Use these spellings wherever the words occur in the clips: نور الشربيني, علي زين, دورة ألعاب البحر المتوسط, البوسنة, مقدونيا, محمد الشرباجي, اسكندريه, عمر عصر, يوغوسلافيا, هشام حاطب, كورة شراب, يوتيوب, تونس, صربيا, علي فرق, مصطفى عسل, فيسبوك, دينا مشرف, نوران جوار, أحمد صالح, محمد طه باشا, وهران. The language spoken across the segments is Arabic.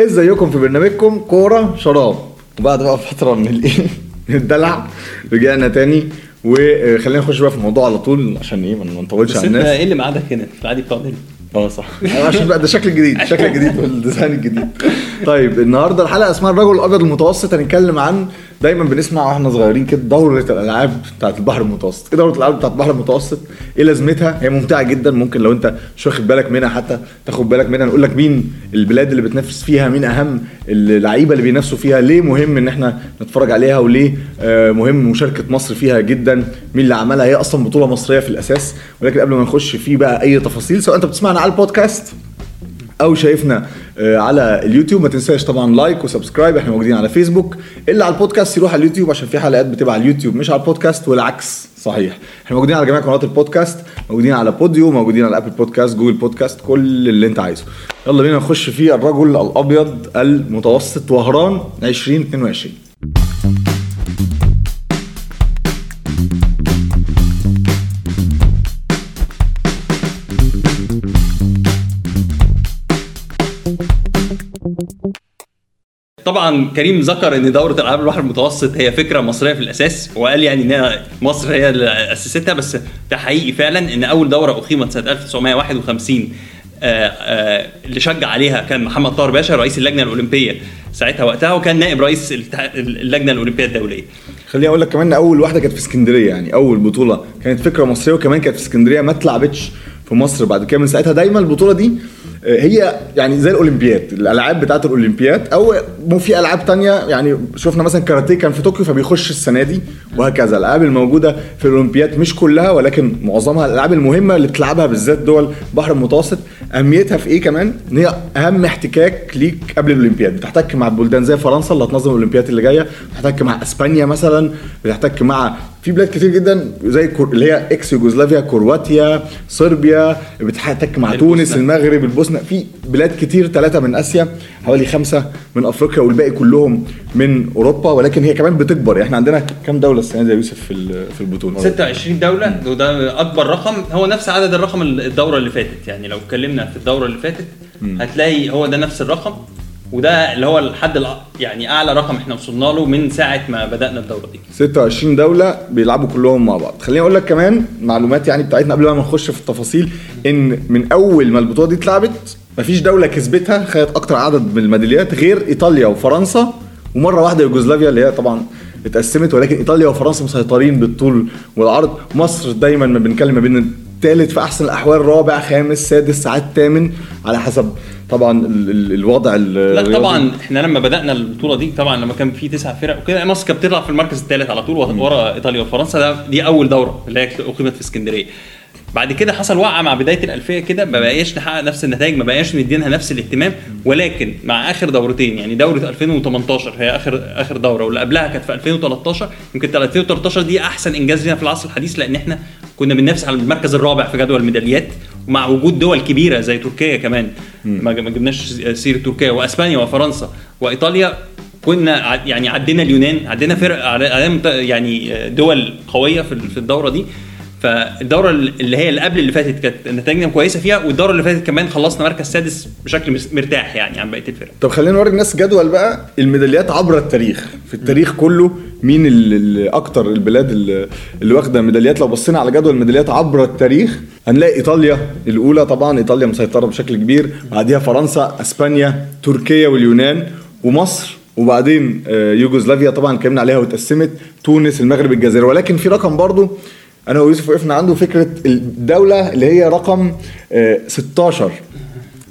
ازيكم في برنامجكم كورة شراب. وبعد بقى فترة من الدلع رجعنا تاني وخلينا نخش بقى في الموضوع على طول عشان ايه ما نطولش على الناس. بس ايه اللي معاك هنا في العادي بتاع صح عشان بقى ده شكل جديد والديزاين الجديد. طيب النهارده الحلقه اسمها الرجل الابيض المتوسط. هنتكلم عن دايما بنسمع واحنا صغيرين كده دوره الالعاب بتاعه البحر المتوسط. ايه دوره الالعاب بتاعه البحر المتوسط؟ ايه لازمتها؟ هي ممتعه جدا، ممكن لو انت مش واخد بالك منها حتى تاخد بالك منها. نقول لك مين البلاد اللي بتنافس فيها، مين اهم اللعيبه اللي بينافسوا فيها، ليه مهم ان احنا نتفرج عليها، وليه مهم مشاركه مصر فيها جدا، مين اللي عملها. هي اصلا بطوله مصريه في الاساس. ولكن قبل ما نخش فيه بقى اي تفاصيل، سواء انت بتسمعنا على البودكاست او شايفنا على اليوتيوب، ما تنساش طبعا لايك وسبسكرايب. احنا موجودين على فيسبوك. اللي على البودكاست يروح على اليوتيوب عشان في حلقات بتبقى على اليوتيوب مش على البودكاست، والعكس صحيح. احنا موجودين على جميع قنوات البودكاست، موجودين على بوديو، موجودين على ابل بودكاست، جوجل بودكاست، كل اللي انت عايزه. يلا بينا نخش في الرجل الابيض المتوسط وهران 2022. طبعا كريم ذكر ان دوره العاب البحر المتوسط هي فكره مصريه في الاساس، وقال يعني ان مصر هي اللي اسستها، بس ده حقيقي فعلا. ان اول دوره اقيمت سنه 1951 اللي شجع عليها كان محمد طه باشا رئيس اللجنه الاولمبيه ساعتها، وقتها وكان نائب رئيس اللجنه الاولمبيه الدوليه. خليني اقول لك كمان اول واحده كانت في اسكندريه، يعني اول بطوله كانت فكره مصريه وكمان كانت في اسكندريه، ما اتلعبتش في مصر بعد كده. من ساعتها دايما البطوله دي هي يعني زي الاولمبياد، الالعاب بتاعه الاولمبياد، او مو في العاب تانية. يعني شفنا مثلا كاراتيه كان في طوكيو فبيخش السنه دي، وهكذا. الالعاب الموجوده في الاولمبياد مش كلها ولكن معظمها. الالعاب المهمه اللي بتلعبها بالذات دول البحر المتوسط اهميتها في ايه كمان؟ ان هي اهم احتكاك ليك قبل الاولمبياد. بتحتك مع البلدان زي فرنسا اللي هتنظم الاولمبياد اللي جايه، بتحتك مع اسبانيا مثلا، بتحتك مع في بلاد كتير جدا زي اللي هي إكسيجوزلافيا، كرواتيا، صربيا، بتحتك مع تونس، المغرب، البوسنة. في بلاد كتير، 3 من آسيا، حوالي 5 من أفريقيا، والباقي كلهم من أوروبا. ولكن هي كمان بتكبر. يعني احنا عندنا كم دولة السنة دي يا يوسف في البطولة؟ 26 دولة، وده أكبر رقم. هو نفس عدد الرقم الدورة اللي فاتت. يعني لو اتكلمنا في الدورة اللي فاتت هتلاقي هو ده نفس الرقم، وده اللي هو الحد يعني اعلى رقم احنا وصلنا له من ساعه ما بدانا الدوره دي. 26 دوله بيلعبوا كلهم مع بعض. خليني اقول لك كمان معلومات يعني بتاعتنا قبل ما نخش في التفاصيل، ان من اول ما البطوله دي اتلعبت مفيش دوله كسبتها خدت اكتر عدد من الميداليات غير ايطاليا وفرنسا، ومره واحده يوغوسلافيا اللي هي طبعا اتقسمت. ولكن ايطاليا وفرنسا مسيطرين بالطول والعرض. مصر دايما ما بنتكلم ما بين الثالث في احسن الاحوال، رابع، خامس، سادس، ساعات ثامن، على حسب طبعا الوضع. لا طبعا احنا لما بدأنا البطولة دي طبعا لما كان في 9 فرق وكده، مصر كانت بتطلع في المركز الثالث على طول ورا ايطاليا وفرنسا. دي اول دورة اللي هي اقيمت في اسكندرية. بعد كده حصل وقعه مع بدايه الالفيه كده، ما بقاش نحقق نفس النتائج، ما بقاش ندينها نفس الاهتمام. ولكن مع اخر دورتين، يعني دوره 2018 هي اخر دوره، واللي قبلها كانت في 2013. يمكن 2013 دي احسن انجاز لنا في العصر الحديث، لان احنا كنا بننافس على المركز الرابع في جدول الميداليات، ومع وجود دول كبيره زي تركيا كمان ما جبناش سيره تركيا، واسبانيا وفرنسا وايطاليا. كنا يعني عدينا اليونان، عدينا فرق يعني دول قويه في الدوره دي. فالدوره اللي هي اللي قبل اللي فاتت كانت نتائجنا كويسه فيها، والدوره اللي فاتت كمان خلصنا مركز سادس بشكل مرتاح يعني عن بقيه الفرق. طب خلينا نوري الناس جدول بقى الميداليات عبر التاريخ، في التاريخ كله مين الاكتر البلاد اللي واخده ميداليات. لو بصينا على جدول الميداليات عبر التاريخ هنلاقي ايطاليا الاولى. طبعا ايطاليا مسيطره بشكل كبير، بعديها فرنسا، اسبانيا، تركيا واليونان ومصر، وبعدين يوغوسلافيا طبعا اتكلمنا عليها واتقسمت، تونس، المغرب، الجزائر. ولكن في رقم برضو انا ويوسف وقفنا عنده، فكره الدوله اللي هي رقم 16.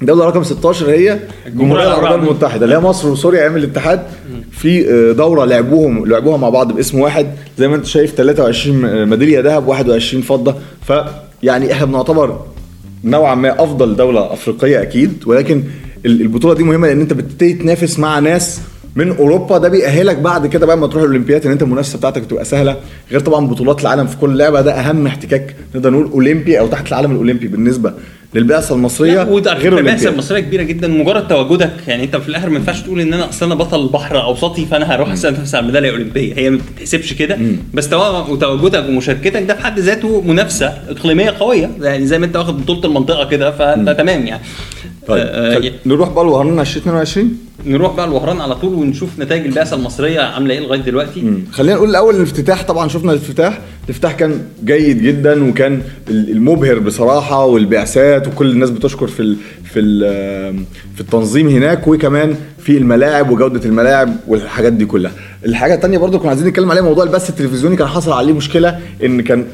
الدوله رقم 16 هي الجمهوريه العربيه المتحده، اللي هي مصر وسوريا عمل الاتحاد في دوره لعبوها مع بعض باسم واحد. زي ما انت شايف 23 ميداليه ذهب، 21 فضه. فيعني احنا بنعتبر نوعا ما افضل دوله افريقيه اكيد. ولكن البطوله دي مهمه لان انت بتبتدي تنافس مع ناس من اوروبا. ده بيأهلك بعد كده بقى ما تروح الاولمبياد ان انت المنافسه بتاعتك تبقى سهله، غير طبعا بطولات العالم في كل لعبه. ده اهم احتكاك نقدر نقول اولمبي او تحت العالم الاولمبي بالنسبه للبعثه المصريه. غير البعثه المصريه كبيره جدا، مجرد تواجدك. يعني انت في الاخر ما ينفعش تقول ان انا اصلا بطل البحر الاوسطي فانا هروح انافس على ميداليه اولمبيه. هي ما بتتحسبش كده، بس تواجدك ومشاركتك ده في حد ذاته منافسه اقليميه قويه. يعني زي ما انت واخد بطوله المنطقه كده، فتمام يعني. طيب نروح بقى لوهران 2022. نروح بقى لوهران على طول ونشوف نتائج البعثه المصريه عامله ايه لغايه دلوقتي. خلينا نقول الاول الافتتاح. طبعا شفنا الافتتاح كان جيد جدا وكان المبهر بصراحه, والبعثات وكل الناس بتشكر في التنظيم هناك, وكمان في الملاعب وجوده الملاعب والحاجات دي كلها. الحاجه الثانيه برضو كنا عايزين نتكلم عليها, موضوع البث التلفزيوني كان حصل عليه مشكله, ان كان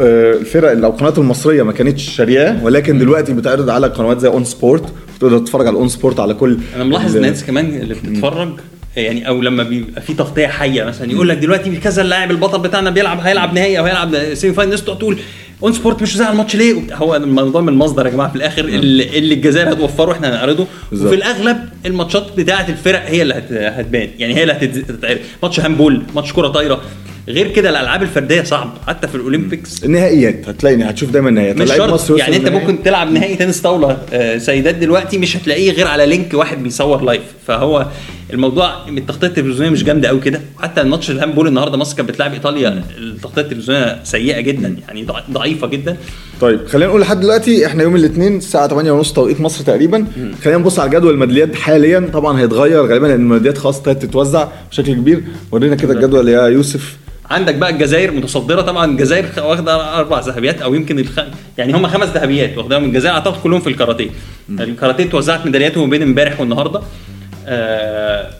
الفرق او القنوات المصريه ما كانتش شارياه, ولكن دلوقتي بتعرض على قنوات زي اون سبورت, تقدر تتفرج على اون سبورت على كل. انا ملاحظ الناس كمان اللي بتتفرج يعني, او لما بيبقى في تغطيه حيه مثلا يقول لك دلوقتي كذا اللاعب البطل بتاعنا بيلعب, هيلعب نهائي او هيلعب سيمي فاينل, الناس تقول اون سبورت مش زي الماتش ليه. هو الموضوع من المصدر يا جماعه في الاخر اللي الجزائر هتوفره احنا هنعرضه, وفي الاغلب الماتشات بتاعه الفرق هي اللي هتبان, يعني هي اللي هتتعرض. ماتش هاندبول, ماتش كره طايره, غير كده الالعاب الفرديه صعب. حتى في الاولمبيكس النهائيات هتلاقي, هتشوف دايما نهائيات مش شرط, يعني انت ممكن تلعب نهائي تنس طاوله سيدات دلوقتي مش هتلاقيه غير على لينك واحد بيصور لايف. فهو الموضوع من التغطيه التلفزيونيه مش جامده قوي كده. حتى الماتش الهاندبول النهارده مصر كانت بتلعب ايطاليا, التغطيه التلفزيونيه سيئه جدا, يعني ضعيفه جدا. طيب خلينا نقول لحد دلوقتي احنا يوم الاثنين الساعه 8:30 توقيت مصر تقريبا. خلينا نبص على جدول الميداليات حاليا, طبعا هيتغير غالبا لان الميداليات خلاص تتوزع بشكل كبير. ورينا كده الجدول يا يوسف. عندك بقى الجزائر متصدره طبعا, الجزائر واخده 4 ذهبيات او يمكن يعني هم 5 ذهبيات واخدهم من الجزائر, اعتقد كلهم في الكاراتيه. الكاراتيه توزعت ميدالياتهم بين امبارح والنهارده,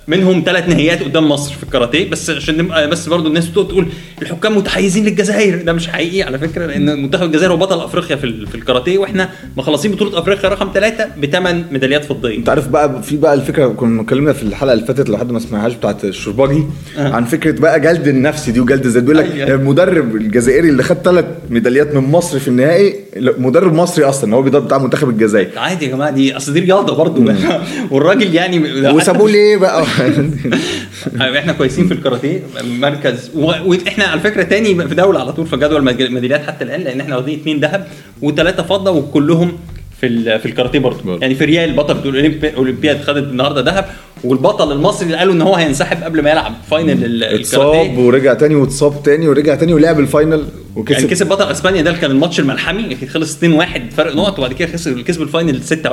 منهم 3 نهائيات قدام مصر في الكاراتيه. بس عشان بس برضو الناس تقول الحكام متحيزين للجزائر, ده مش حقيقي على فكره, لان منتخب الجزائر هو بطل افريقيا في الكاراتيه, واحنا مخلصين بطوله افريقيا رقم 3 ب8 ميداليات فضيه. انت عارف بقى في بقى الفكره كنا اتكلمنا في الحلقه اللي فاتت لو حد ما سمعهاش بتاعه الشرباجي عن فكره بقى جلد النفس دي وجلد الذات. بيقول لك المدرب الجزائري اللي خد 3 ميداليات من مصر في النهائي مدرب مصري اصلا, هو بيضرب بتاع منتخب الجزائر. عادي يا جماعه, دي اصل دي رياضه برضو والراجل يعني وسابوه ليه بقى. احنا كويسين في الكاراتيه مركز, واحنا على فكره تاني في دوله على طول في جدول الميداليات حتى الان, لان احنا واخدين 2 ذهب و3 فضه وكلهم في الكاراتيه برضه. يعني في ريال بطل الاولمبياد خدت النهارده ذهب, والبطل المصري اللي قالوا ان هو هينسحب قبل ما يلعب فاينل الكاراتيه اتصاب ورجع تاني, واتصاب تاني ورجع تاني, ولعب الفاينل وكسب. يعني كسب بطل اسبانيا, ده كان الماتش الملحمي كان خلص 2-1 فرق نقط, وبعد كده خسر كسب الفاينل 6-1.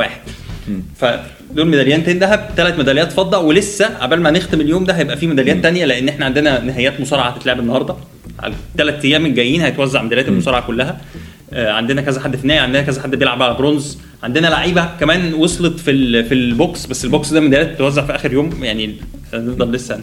فدول 2 ميداليات ذهب, 3 ميداليات فضه, ولسه قبل ما نختم اليوم ده هيبقى في ميداليات تانية, لان احنا عندنا نهائيات مصارعه هتتلعب النهارده على 3 ايام الجايين هيتوزع ميداليات المصارعه كلها. عندنا كذا حد في نهائي, عندنا كذا حد بيلعب على برونز, عندنا لعيبه كمان وصلت في البوكس, بس البوكس ده ميداليات توزع في اخر يوم, يعني هنفضل لسه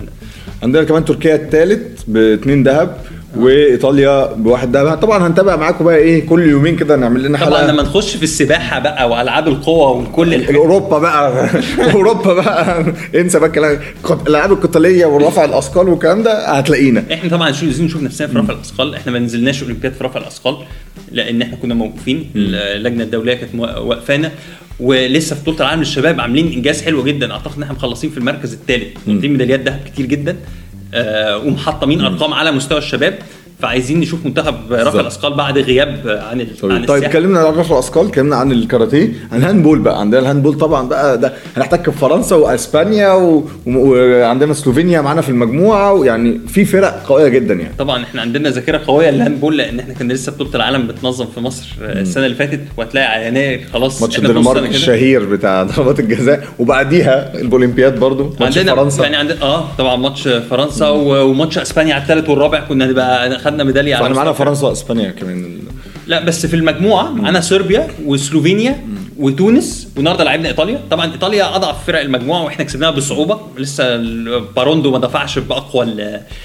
عندنا كمان تركيا الثالث ب2 ذهب وايطاليا ب1 ذهب. طبعا هنتابع معاكم بقى ايه كل يومين كده, نعمل لنا حلقه طبعا لما نخش في السباحه بقى والعاب القوى وكل اوروبا بقى اوروبا بقى انسى بقى الالعاب القتاليه ورفع الاثقال والكلام ده, هتلاقينا احنا طبعا عايزين نشوف نفسنا في رفع الاثقال. احنا ما نزلناش اولمبياد في رفع الاثقال لان احنا كنا موقوفين, اللجنه الدوليه كانت واقفانا, ولسه في بطوله العالم للشباب عاملين انجاز حلو جدا, اعتقد ان احنا مخلصين في المركز الثالث, واخدين ميداليات ذهب كتير جدا, ومحطمين ارقام على مستوى الشباب. فعايزين نشوف منتخب رفع الاثقال بعد غياب عن عن. طيب اتكلمنا عن رفع الاثقال, اتكلمنا عن الكاراتيه, عن الهاندبول بقى. عندنا الهاندبول طبعا بقى ده هنحتك بفرنسا واسبانيا وعندنا سلوفينيا معانا في المجموعه, ويعني في فرق قويه جدا. يعني طبعا احنا عندنا ذاكره قويه للهاندبول, لان احنا كنا لسه بطوله العالم بتنظم في مصر السنه اللي فاتت, وهتلاقي على خلاص ماتش الدنمارك الشهير بتاع ضربات الجزاء, وبعديها الاولمبياد برضو ماتش فرنسا. يعني عندنا طبعا ماتش فرنسا وماتش اسبانيا على الثالث والرابع, كنا نبقى خدنا ميداليه على معانا فرنسا واسبانيا كمان. لا بس في المجموعه معانا صربيا وسلوفينيا وتونس, ونهارده لعبنا ايطاليا. طبعا ايطاليا اضعف فرق المجموعه واحنا كسبناها بصعوبه, لسه باروندو ما دفعش باقوى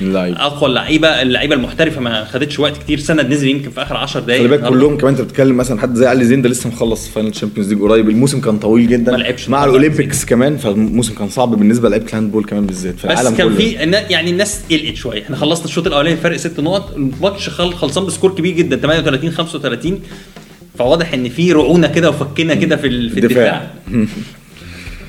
اللعيبه المحترفه, ما خدتش وقت كتير, سند نزل يمكن في اخر 10 دقائق. خلي بالك كلهم كمان, انت بتتكلم مثلا حد زي علي زين ده لسه مخلص فاينل تشامبيونز ليج قريب, الموسم كان طويل جدا مع الاولمبيكس كمان, فالموسم كان صعب بالنسبه لعيبه الهاندبول كمان بالذات في العالم كله. بس كان في يعني الناس قلقت شويه. احنا خلصنا الشوط الاولاني فرق 6 نقط, الماتش خلصان بسكور كبير جدا 38-35, فواضح ان في رعونه كده وفكنا كده في الدفاع.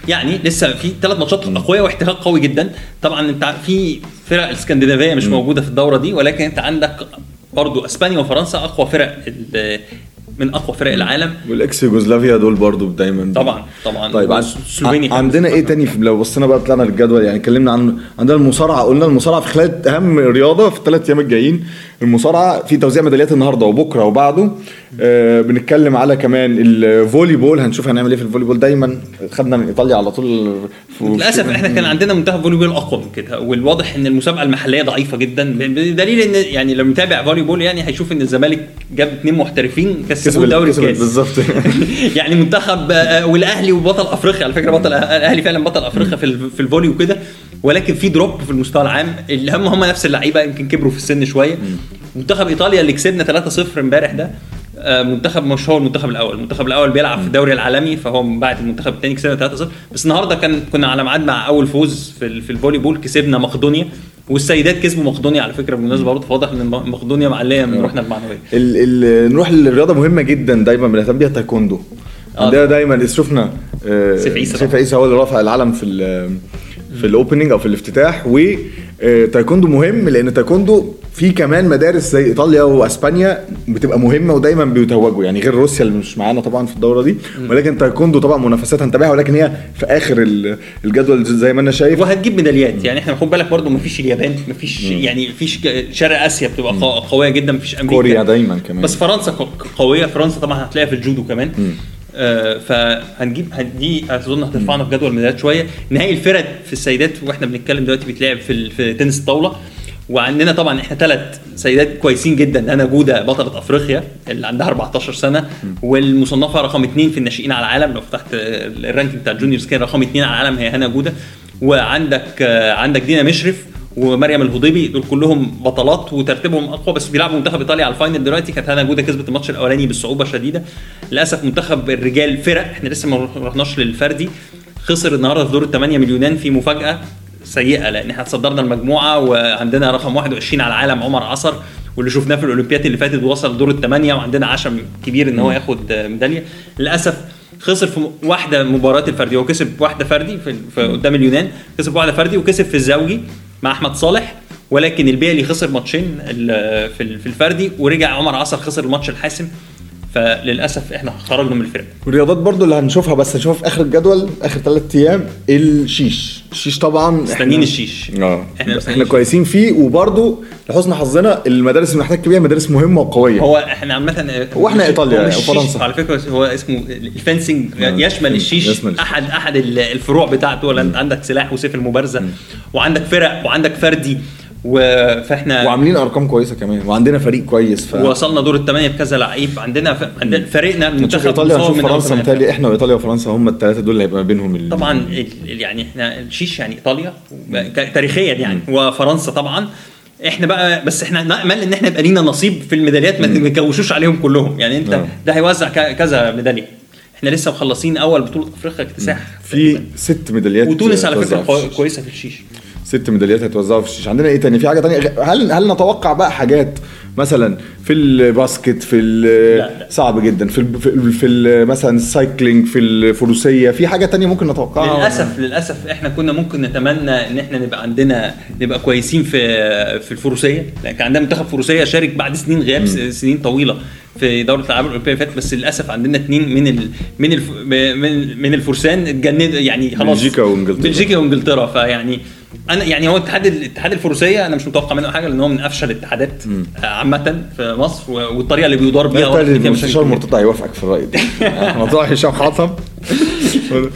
يعني لسه في 3 ماتشات اقوياء واحتكاك قوي جدا. طبعا انت في فرق الاسكندنافيه مش موجوده في الدوره دي, ولكن انت عندك برضو اسبانيا وفرنسا اقوى فرق من اقوى فرق العالم, والاكسيجوزلافيا دول برضو دايما طبعا. طيب عندنا ايه تاني لو بصينا بقى طلعنا للجدول؟ يعني اتكلمنا عن عندنا المصارعه, قلنا المصارعه في خلال اهم رياضه في 3 ايام الجايين. المصارعه في توزيع ميداليات النهارده وبكره وبعده. بنتكلم على كمان الفولي بول, هنشوف هنعمل ايه في الفولي بول. دايما خدنا من ايطاليا على طول للاسف, احنا كان عندنا منتخب فولي بول اقوى من كده, والواضح ان المسابقه المحليه ضعيفه جدا, بدليل ان يعني لو متابع فولي بول يعني هيشوف ان الزمالك جاب 2 محترفين كسبوا الدوري الكاس بالظبط. يعني منتخب والاهلي وبطل افريقيا, على فكره بطل الاهلي فعلا بطل افريقيا في الفولي وكده, ولكن في دروب في المستوى العام. الهم هم نفس اللعيبه, يمكن كبروا في السن شويه. منتخب ايطاليا اللي كسبنا 3-0 امبارح ده منتخب مش هو المنتخب الاول, المنتخب الاول بيلعب في الدوري العالمي, فهو من بعد المنتخب الثاني كسبنا 3-0. بس النهارده كنا على ميعاد مع اول فوز في الفولي بول, كسبنا مقدونيا, والسيدات كسبوا مقدونيا على فكره بالمناسبه برضه, فواضح ان مقدونيا معليه من روحنا المعنويه. نروح للرياضه مهمه جدا دايما بنهتم بيها, تايكوندو. ده دايما شفنا شيف عيسى هو اللي رافع العلم في الاوبننج او في الافتتاح. وتايكوندو مهم لان تايكوندو في كمان مدارس زي ايطاليا واسبانيا بتبقى مهمه ودايما بيتوجوا, يعني غير روسيا اللي مش معانا طبعا في الدوره دي, ولكن تايكوندو طبعا منافساتها نتابعها, ولكن هي في اخر الجدول زي ما انا شايف, وهتجيب ميداليات. يعني احنا خد بالك برده مفيش اليابان, مفيش يعني فيش شرق اسيا بتبقى قويه جدا, مفيش امريكا, كوريا دايما كمان, بس فرنسا قويه. فرنسا طبعا هتلاقيها في الجودو كمان. فهنجيب دي اظن هترفعنا في جدول الميداليات شويه. نهائي الفرد في السيدات واحنا بنتكلم دلوقتي بيتلعب في تنس الطاوله, وعندنا طبعا احنا 3 سيدات كويسين جدا. أنا جوده بطلة افريقيا اللي عندها 14 سنه والمصنفه رقم 2 في الناشئين على العالم, لو فتحت الرانكينج بتاع الجونيورز كان رقم 2 على العالم هي أنا جوده. وعندك دينا مشرف ومريم الهضيبي, دول كلهم بطلات وترتيبهم اقوى, بس بيلعبوا منتخب ايطاليا على الفاينل دلوقتي. كانت هنا جوده كسبت الماتش الاولاني بصعوبه شديده. للاسف منتخب الرجال فرق, احنا لسه ما رحناش للفردي, خسر النهارده في دور ال8 مليونان في مفاجاه سيئه, لان احنا تصدرنا المجموعه وعندنا رقم 21 على العالم عمر عصر, واللي شفناه في الاولمبيات اللي فاتت وصل دور ال8, وعندنا عشم كبير ان هو ياخد ميداليه. للاسف خسر في واحده مباراه الفردي, هو كسب واحده فردي في قدام اليونان, كسب واحده فردي وكسب في الزوجي مع أحمد صالح, ولكن البيلي خسر ماتشين في الفردي, ورجع عمر عصر خسر الماتش الحاسم. فللأسف احنا خرجنا من الفرق. والرياضات برضو اللي هنشوفها, بس هنشوفها في آخر الجدول آخر 3 أيام. الشيش طبعا مستنيين الشيش, احنا كويسين فيه, وبرضو لحسن حظنا المدارس اللي محتاج بيها مدارس مهمة وقوية. هو احنا عامة, هو احنا ايطاليا وفرنسا على فكرة, هو اسمه الفنسنج يشمل الشيش, احد الفروع بتاعته. عندك سلاح وسيف المبارزة, وعندك فرق, وعندك فردي, فاحنا وعاملين ارقام كويسه كمان, وعندنا فريق كويس, وصلنا دور ال8 بكذا لعيب. عندنا فريقنا المنتخب ايطاليا وفرنسا, بالتالي احنا وايطاليا وفرنسا هم ال3 دول اللي هيبقى بينهم طبعا يعني احنا الشيش يعني ايطاليا تاريخيا يعني وفرنسا طبعا. احنا بقى بس احنا نأمل ان احنا يبقى لينا نصيب في الميداليات, ما تكوشوش عليهم كلهم يعني انت ده هيوزع كذا ميداليه. احنا لسه مخلصين اول بطوله افريقيا اكتساح في 6 ميداليات, وتونس على فكره كويسه في الشيش, 6 ميداليات هتوزعوا في الشيش. عندنا ايه تاني؟ في حاجه تانية؟ هل نتوقع بقى حاجات مثلا في الباسكت؟ في لا. صعب جدا في مثلا السايكلينج, في الفروسيه, في حاجه تانية ممكن نتوقعها؟ للاسف احنا كنا ممكن نتمنى ان احنا نبقى كويسين في الفروسيه, لان عندنا منتخب فروسيه شارك بعد سنين غياب, سنين طويله في دوره الالعاب الاولمبيه فات, بس للاسف عندنا 2 من الفرسان اتجند يعني خلاص, بلجيكا وانجلترا. فيعني انا يعني هو الاتحاد الفروسيه انا مش متوقع منه حاجه, لان هو من افشل الاتحادات عامه في مصر, والطريقه اللي بيدار بيها مش مرتضى يوافقك في الراي ده. موضوع هشام حاطب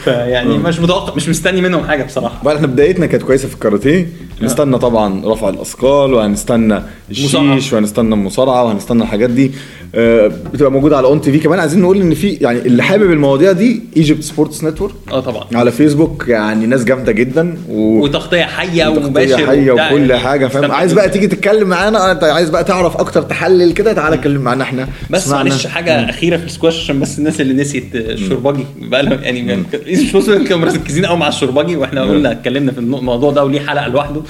يعني مش متوقع, مش مستني منهم حاجه بصراحه. بقى احنا بدايتنا كانت كويسه في الكاراتيه, نستنى طبعا رفع الاثقال, وهنستنى الشيش, وهنستنى المصارعه, وهنستنى الحاجات دي بتبقى موجوده على اون تي في. كمان عايزين نقول ان في يعني اللي حابب المواضيع دي ايجيبت سبورتس نتورك طبعا على فيسبوك, يعني ناس جامده جدا وتغطيه حيه ومباشر وكل حاجه, فاهم؟ عايز بقى تيجي تتكلم معانا, انت عايز بقى تعرف اكتر, تحلل كده, تعالى اتكلم معانا احنا. بس معلش حاجه اخيره في السكواش, عشان بس الناس اللي نسيت الشرباجي بقى لهم يعني مش وصلوا كانوا مركزين قوي مع الشرباجي, واحنا قلنا اتكلمنا في الموضوع ده وليه حلقه لوحده.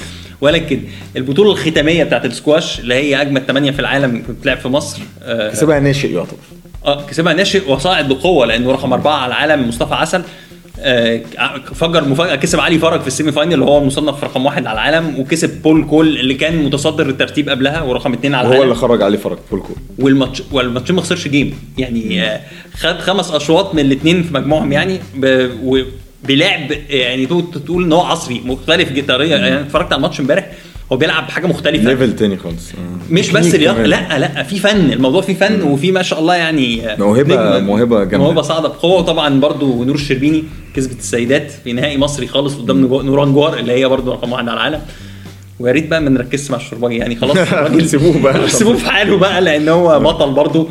ولكن البطوله الختاميه بتاعه السكواش اللي هي اجمل 8 في العالم بتلعب في مصر, كسبها ناشئ, يعتبر كسبها ناشئ وصاعد بقوه, لانه رقم 4 على العالم مصطفى عسل فجر مفاجاه, كسب علي فرق في السيمي فاينل اللي هو مصنف رقم 1 على العالم, وكسب بول كول اللي كان متصدر الترتيب قبلها ورقم 2 على العالم, هو اللي خرج علي فرق بول كول. والماتش ما خسرش جيم, يعني خد 5 أشواط من الاثنين في مجموعهم, يعني بلعب يعني تقول ان هو عصري مختلف جدا. يعني اتفرجت على الماتش امبارح هو بيلعب بحاجه مختلفه ليفل تاني خالص, مش بس لياقه, لا في فن, الموضوع فيه فن وفي ما شاء الله يعني موهبه جامده, موهبه صاعده بقوه. طبعا برضو نور الشربيني كسبت السيدات في نهائي مصري خالص قدام نوران جوار اللي هي برضو رقم 1 على العالم. ويا ريت بقى ما نركزش مع الشرباجي يعني, خلاص الراجل سيبوه بقى, سيبوه في حاله بقى لان هو بطل برضو.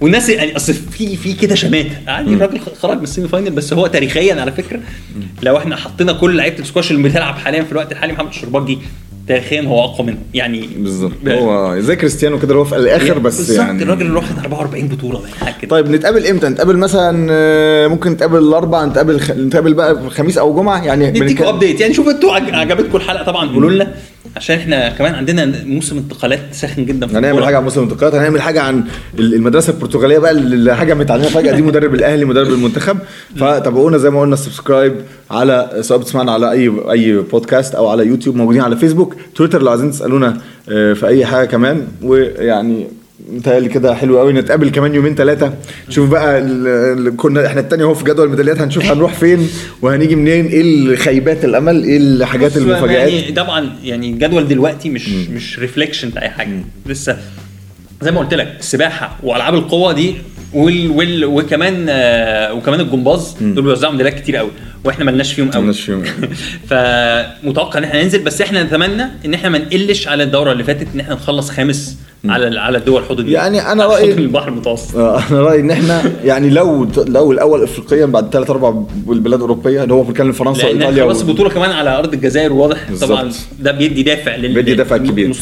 والناس يعني اصل في كده شماته يعني, الراجل خرج من السيمي فاينل بس هو تاريخيا على فكره لو احنا حطينا كل لعيبه السكواش اللي بتلعب حاليا في الوقت الحالي محمد الشرباجي تاريخيا هو اقوى منه يعني بالظبط, هو زي كريستيانو كده هو في الاخر بس يعني الراجل راح 44 بطوله حاجه كده. طيب نتقابل امتى؟ نتقابل مثلا ممكن نتقابل الاربعاء, نتقابل بقى الخميس او جمعه يعني, نديكوا ابديت يعني. شوفوا انتوا عجبتكم الحلقه طبعا قولوا لنا, عشان احنا كمان عندنا موسم انتقالات ساخن جدا. هنعمل حاجه عن موسم انتقالات, هنعمل حاجه عن المدرسه البرتغاليه بقى اللي حاجه متعلمه فجاه دي, مدرب الاهلي مدرب المنتخب. فتابعونا زي ما قلنا, سبسكرايب على سواء بتسمعنا على اي بودكاست او على يوتيوب, موجودين على فيسبوك تويتر لو عايزين تسالونا في اي حاجه كمان. ويعني متهيألي كده حلو قوي, نتقابل كمان يومين 3 نشوف بقى كنا احنا التاني اهو في جدول الميداليات, هنشوف هنروح فين وهنيجي منين, ايه الخيبات الامل, ايه الحاجات المفاجئات يعني. طبعا يعني الجدول دلوقتي مش ريفليكشن لاي حاجه, لسه زي ما قلت لك السباحه والعاب القوه دي وكمان الجمباز دول بيوزعوا ميداليات كتير قوي واحنا ملناش فيهم قوي فمتوقع ان احنا ننزل, بس احنا نتمنى ان احنا ما نقلش على الدوره اللي فاتت, ان احنا نخلص 5 على الدول الحدوديه يعني. انا رايي البحر المتوسط, انا رايي ان احنا يعني لو الاول افريقيا بعد 3-4 البلاد الاوروبيه اللي هو بنتكلم فرنسا وايطاليا, بس بطوله كمان على ارض الجزائر واضح طبعا ده بيدي دافع كبير.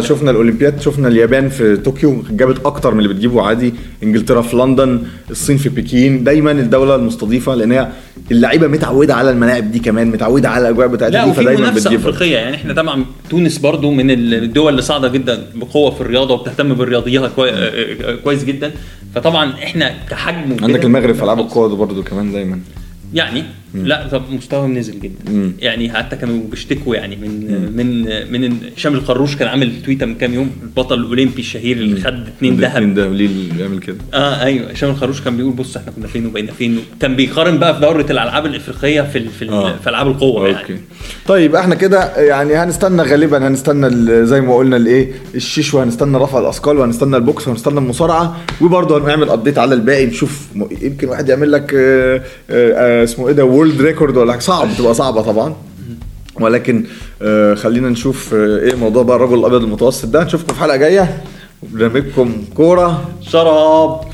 شفنا الاولمبياد, شفنا اليابان في طوكيو جابت اكتر من اللي بتجيبه عادي, انجلترا في لندن, الصين في بكين, دايما الدوله المستضيفه لان هي اللعيبه متعوده على الملاعب دي, كمان متعوده على الاجواء بتاعتها دي, فدايما بتجيب افريقيا يعني. احنا طبعا تونس برضو من الدول اللي صاعده جدا بقوه الرياضه وبتهتم بالرياضيات كويس جدا, فطبعا احنا كحجم عندك المغرب في العاب القوه برضو كمان دايما يعني لا طب مستواهم نزل جدا يعني, حتى كانوا بيشتكوا يعني من هشام الخروش كان عامل تويته من كام يوم, البطل الاولمبي الشهير اللي خد 2 ذهب ليه بيعمل كده؟ ايوه هشام الخروش كان بيقول بص احنا كنا فين وبقينا فين, كان بيقارن بقى في دوره الالعاب الافريقيه في العاب القوه يعني. أوكي. طيب احنا كده يعني هنستنى زي ما قلنا الايه الشيش, وهنستنى رفع الاثقال, وهنستنى البوكس, وهنستنى المصارعه, وبرضه هنعمل ابديت على الباقي نشوف يمكن واحد يعمل لك اسمه ايه ده وورلد ريكورد ولا تبقى صعبه طبعا, ولكن خلينا نشوف ايه موضوع بقى الرجل الابيض المتوسط ده. نشوفكم في حلقه جايه, وبرنامجكم كوره شراب.